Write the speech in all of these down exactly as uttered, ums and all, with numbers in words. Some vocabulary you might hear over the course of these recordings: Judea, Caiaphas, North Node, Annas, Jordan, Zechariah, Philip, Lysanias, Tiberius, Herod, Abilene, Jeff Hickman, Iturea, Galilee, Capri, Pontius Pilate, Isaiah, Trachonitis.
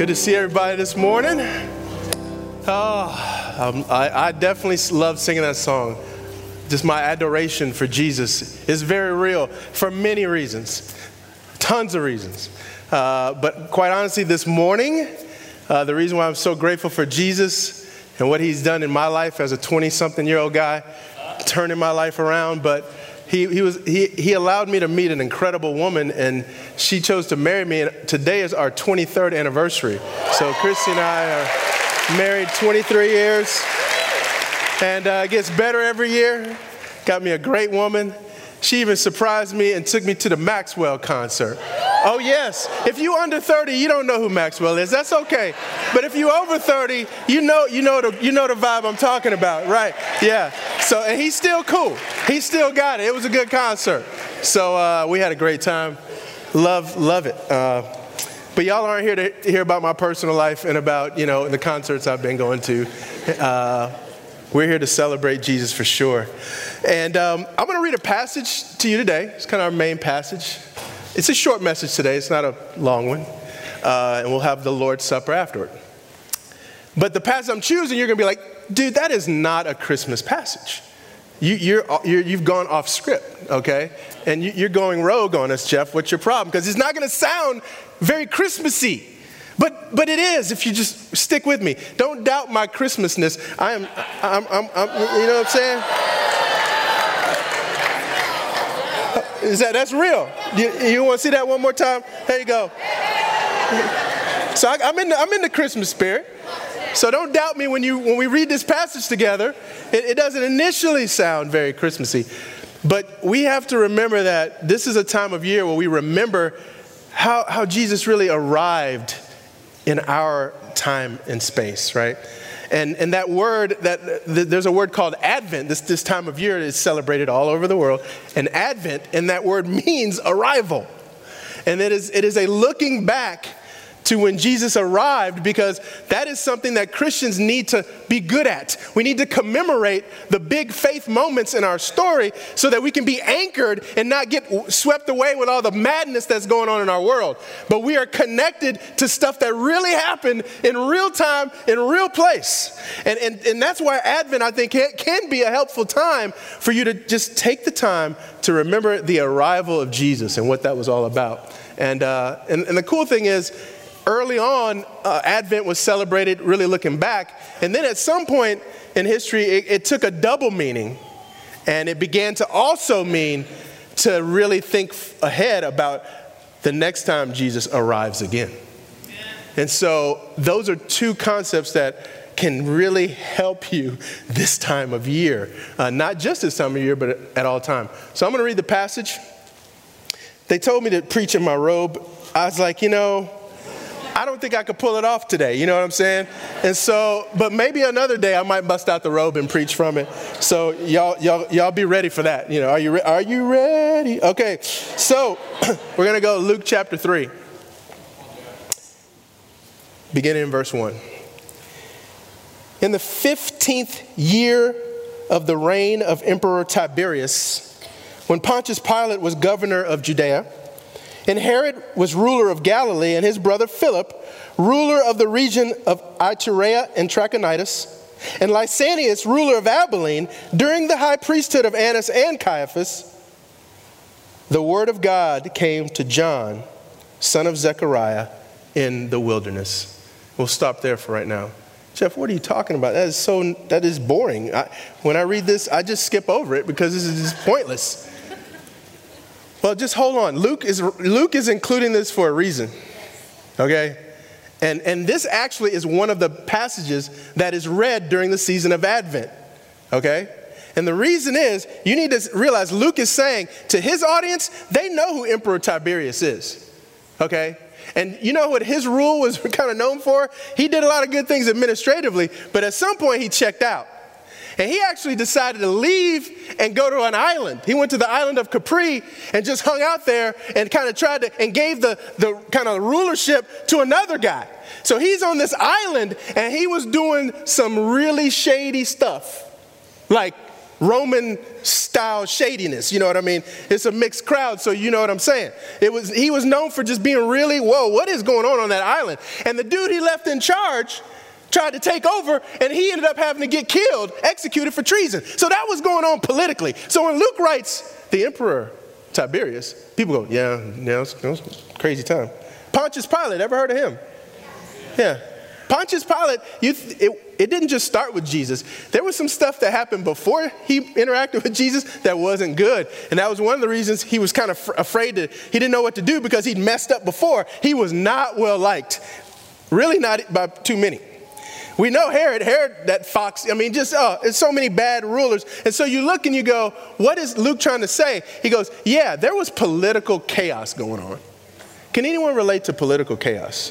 Good to see everybody this morning. Oh, um, I, I definitely love singing that song. Just my adoration for Jesus is very real for many reasons, tons of reasons. Uh, but quite honestly, this morning, uh, the reason why I'm so grateful for Jesus and what he's done in my life as a twenty-something-year-old guy, turning my life around, but He, he, was, he, he allowed me to meet an incredible woman, and she chose to marry me. And today is our twenty-third anniversary. So Christy and I are married twenty-three years, and uh, it gets better every year. Got me a great woman. She even surprised me and took me to the Maxwell concert. Oh, yes. If you're under thirty, you don't know who Maxwell is. That's okay. But if you're over thirty, you know, you know, the, you know the vibe I'm talking about, right? Yeah. So, and he's still cool. He still got it. It was a good concert. So uh, we had a great time. Love, love it. Uh, but y'all aren't here to hear about my personal life and about, you know, the concerts I've been going to. Uh, We're here to celebrate Jesus for sure. And um, I'm going to read a passage to you today. It's kind of our main passage. It's a short message today. It's not a long one. Uh, and we'll have the Lord's Supper afterward. But the passage I'm choosing, you're going to be like, dude, that is not a Christmas passage. You, you're, you're, you've gone off script, okay? And you, you're going rogue on us, Jeff. What's your problem? Because it's not going to sound very Christmassy. But but it is, if you just stick with me. Don't doubt my Christmasness. I am, I'm, I'm, I'm, you know what I'm saying? Is that, that's real. You, you want to see that one more time? There you go. So I, I'm, in the, I'm in the Christmas spirit. So don't doubt me when, you, when we read this passage together. It, it doesn't initially sound very Christmassy. But we have to remember that this is a time of year where we remember how, how Jesus really arrived in our time and space, right? And and that word, that th- there's a word called Advent. This this time of year is celebrated all over the world. And Advent, and that word means arrival. And it is it is a looking back to when Jesus arrived, because that is something that Christians need to be good at. We need to commemorate the big faith moments in our story so that we can be anchored and not get swept away with all the madness that's going on in our world. But we are connected to stuff that really happened in real time, in real place. And, and, and that's why Advent, I think, can, can be a helpful time for you to just take the time to remember the arrival of Jesus and what that was all about. And, uh, and, and the cool thing is, early on, uh, Advent was celebrated really looking back. And then at some point in history, it, it took a double meaning. And it began to also mean to really think f- ahead about the next time Jesus arrives again. Yeah. And so those are two concepts that can really help you this time of year. Uh, not just this time of year, but at all time. So I'm going to read the passage. They told me to preach in my robe. I was like, you know, I don't think I could pull it off today. You know what I'm saying? And so, but maybe another day I might bust out the robe and preach from it. So y'all, y'all, y'all be ready for that. You know, are you, re- are you ready? Okay. So we're going to go Luke chapter three, beginning in verse one. In the fifteenth year of the reign of Emperor Tiberius, when Pontius Pilate was governor of Judea, and Herod was ruler of Galilee, and his brother Philip, ruler of the region of Iturea and Trachonitis, and Lysanias, ruler of Abilene, during the high priesthood of Annas and Caiaphas, the word of God came to John, son of Zechariah, in the wilderness. We'll stop there for right now. Jeff, what are you talking about? That is so, that is boring. I, when I read this, I just skip over it because this is just pointless. Well, just hold on. Luke is Luke is including this for a reason, okay? And and this actually is one of the passages that is read during the season of Advent, okay? And the reason is, you need to realize Luke is saying to his audience, they know who Emperor Tiberius is, okay? And you know what his rule was kind of known for? He did a lot of good things administratively, but at some point he checked out. And he actually decided to leave and go to an island. He went to the island of Capri and just hung out there and kind of tried to, and gave the, the kind of rulership to another guy. So he's on this island and he was doing some really shady stuff. Like Roman-style shadiness, you know what I mean? It's a mixed crowd, so you know what I'm saying. It was he was known for just being really, whoa, what is going on on that island? And the dude he left in charge tried to take over, and he ended up having to get killed, executed for treason. So that was going on politically. So when Luke writes, the emperor, Tiberius, people go, yeah, yeah, it was a crazy time. Pontius Pilate, ever heard of him? Yeah. Pontius Pilate, you th- it, it didn't just start with Jesus. There was some stuff that happened before he interacted with Jesus that wasn't good. And that was one of the reasons he was kind of fr- afraid to, he didn't know what to do because he'd messed up before. He was not well liked. Really not by too many. We know Herod, Herod, that fox, I mean, just, oh, it's so many bad rulers. And so you look and you go, what is Luke trying to say? He goes, yeah, there was political chaos going on. Can anyone relate to political chaos?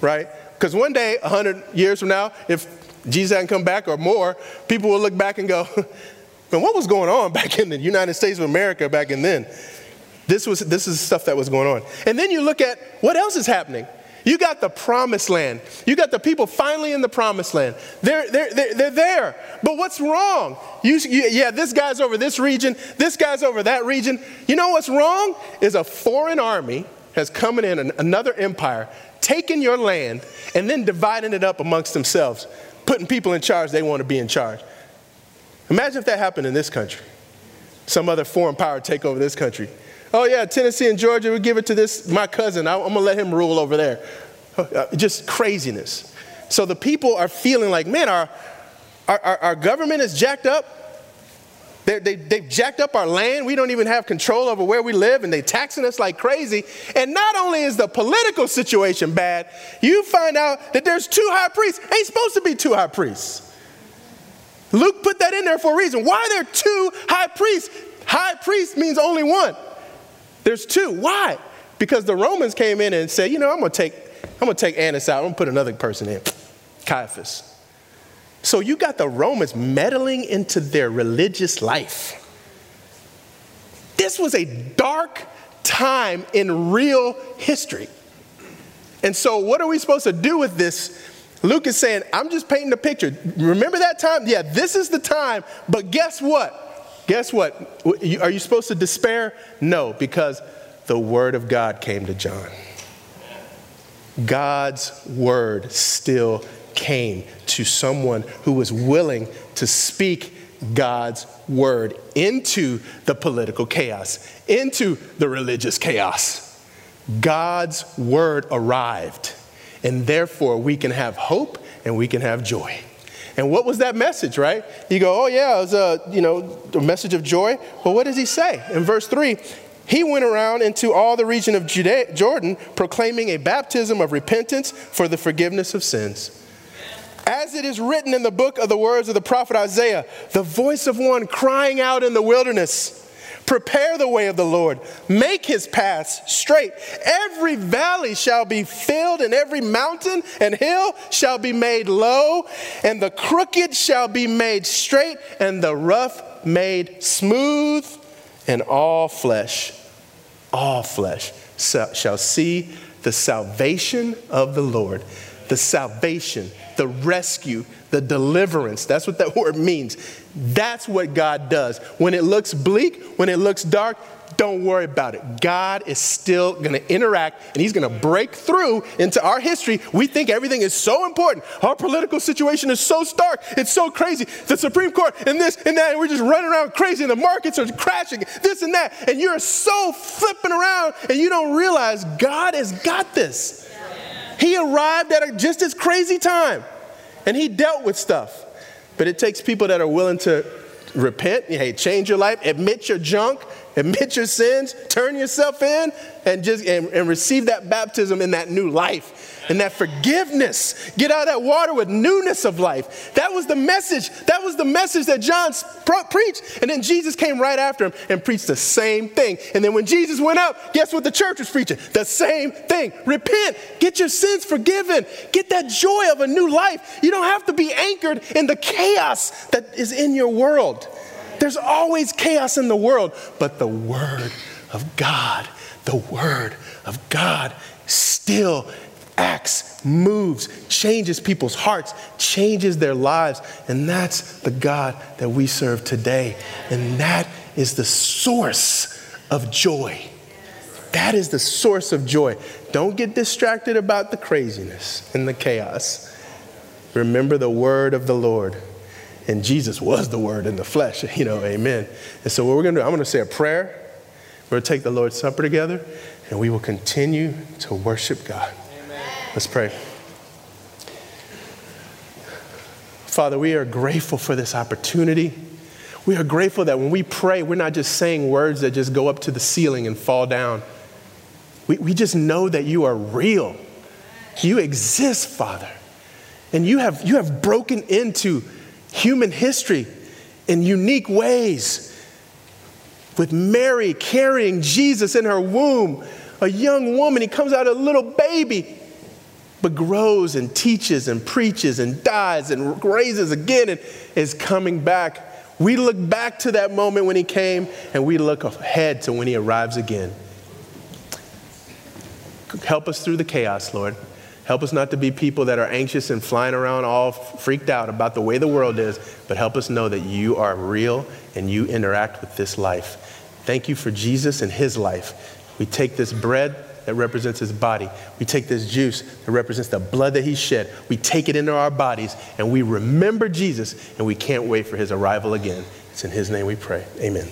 Right? Because one day, one hundred years from now, if Jesus hadn't come back or more, people will look back and go, what was going on back in the United States of America back in then? This was this is stuff that was going on. And then you look at what else is happening. You got the promised land. You got the people finally in the promised land. They're, they're, they're, they're there. But what's wrong? You, you, yeah, this guy's over this region. This guy's over that region. You know what's wrong? Is a foreign army has come in, an, another empire, taking your land and then dividing it up amongst themselves, putting people in charge they want to be in charge. Imagine if that happened in this country. Some other foreign power take over this country. Oh yeah, Tennessee and Georgia, we give it to this, my cousin, I, I'm going to let him rule over there. Just craziness. So the people are feeling like, man, our our, our, our government is jacked up. They, they, they've jacked up our land. We don't even have control over where we live, and they're taxing us like crazy. And not only is the political situation bad, you find out that there's two high priests. Ain't supposed to be two high priests. Luke put that in there for a reason. Why are there two high priests? High priest means only one. There's two. Why? Because the Romans came in and said, you know, I'm going to take I'm going to take Annas out. I'm going to put another person in, Caiaphas. So you got the Romans meddling into their religious life. This was a dark time in real history. And so what are we supposed to do with this? Luke is saying, I'm just painting a picture. Remember that time? Yeah, this is the time. But guess what? Guess what? Are you supposed to despair? No, because the word of God came to John. God's word still came to someone who was willing to speak God's word into the political chaos, into the religious chaos. God's word arrived, and therefore we can have hope and we can have joy. And what was that message, right? You go, oh yeah, it was a, you know, a message of joy. Well, what does he say? In verse three, he went around into all the region of Judea, Jordan, proclaiming a baptism of repentance for the forgiveness of sins. As it is written in the book of the words of the prophet Isaiah, the voice of one crying out in the wilderness, prepare the way of the Lord. Make his paths straight. Every valley shall be filled, and every mountain and hill shall be made low, and the crooked shall be made straight, and the rough made smooth, and all flesh, all flesh shall see the salvation of the Lord. The salvation, the rescue, the deliverance. That's what that word means. That's what God does. When it looks bleak, when it looks dark, don't worry about it. God is still going to interact, and he's going to break through into our history. We think everything is so important. Our political situation is so stark. It's so crazy. The Supreme Court and this and that, and we're just running around crazy, and the markets are crashing, this and that, and you're so flipping around, and you don't realize God has got this. He arrived at a just as crazy time, and he dealt with stuff. But it takes people that are willing to repent, hey, change your life, admit your junk, admit your sins, turn yourself in, and just and, and receive that baptism in that new life and that forgiveness. Get out of that water with newness of life. That was the message. That was the message that John preached. And then Jesus came right after him and preached the same thing. And then when Jesus went up, guess what the church was preaching? The same thing. Repent. Get your sins forgiven. Get that joy of a new life. You don't have to be anchored in the chaos that is in your world. There's always chaos in the world, but the word of God, the word of God still acts, moves, changes people's hearts, changes their lives. And that's the God that we serve today. And that is the source of joy. That is the source of joy. Don't get distracted about the craziness and the chaos. Remember the word of the Lord. And Jesus was the word in the flesh, you know, amen. And so what we're going to do, I'm going to say a prayer. We're going to take the Lord's Supper together, and we will continue to worship God. Amen. Let's pray. Father, we are grateful for this opportunity. We are grateful that when we pray, we're not just saying words that just go up to the ceiling and fall down. We, we just know that you are real. You exist, Father. And you have, you have broken into human history in unique ways, with Mary carrying Jesus in her womb, a young woman. He comes out a little baby, but grows and teaches and preaches and dies and raises again and is coming back. We look back to that moment when he came, and we look ahead to when he arrives again. Help us through the chaos, Lord. Help us not to be people that are anxious and flying around all freaked out about the way the world is, but help us know that you are real and you interact with this life. Thank you for Jesus and his life. We take this bread that represents his body. We take this juice that represents the blood that he shed. We take it into our bodies and we remember Jesus, and we can't wait for his arrival again. It's in his name we pray. Amen.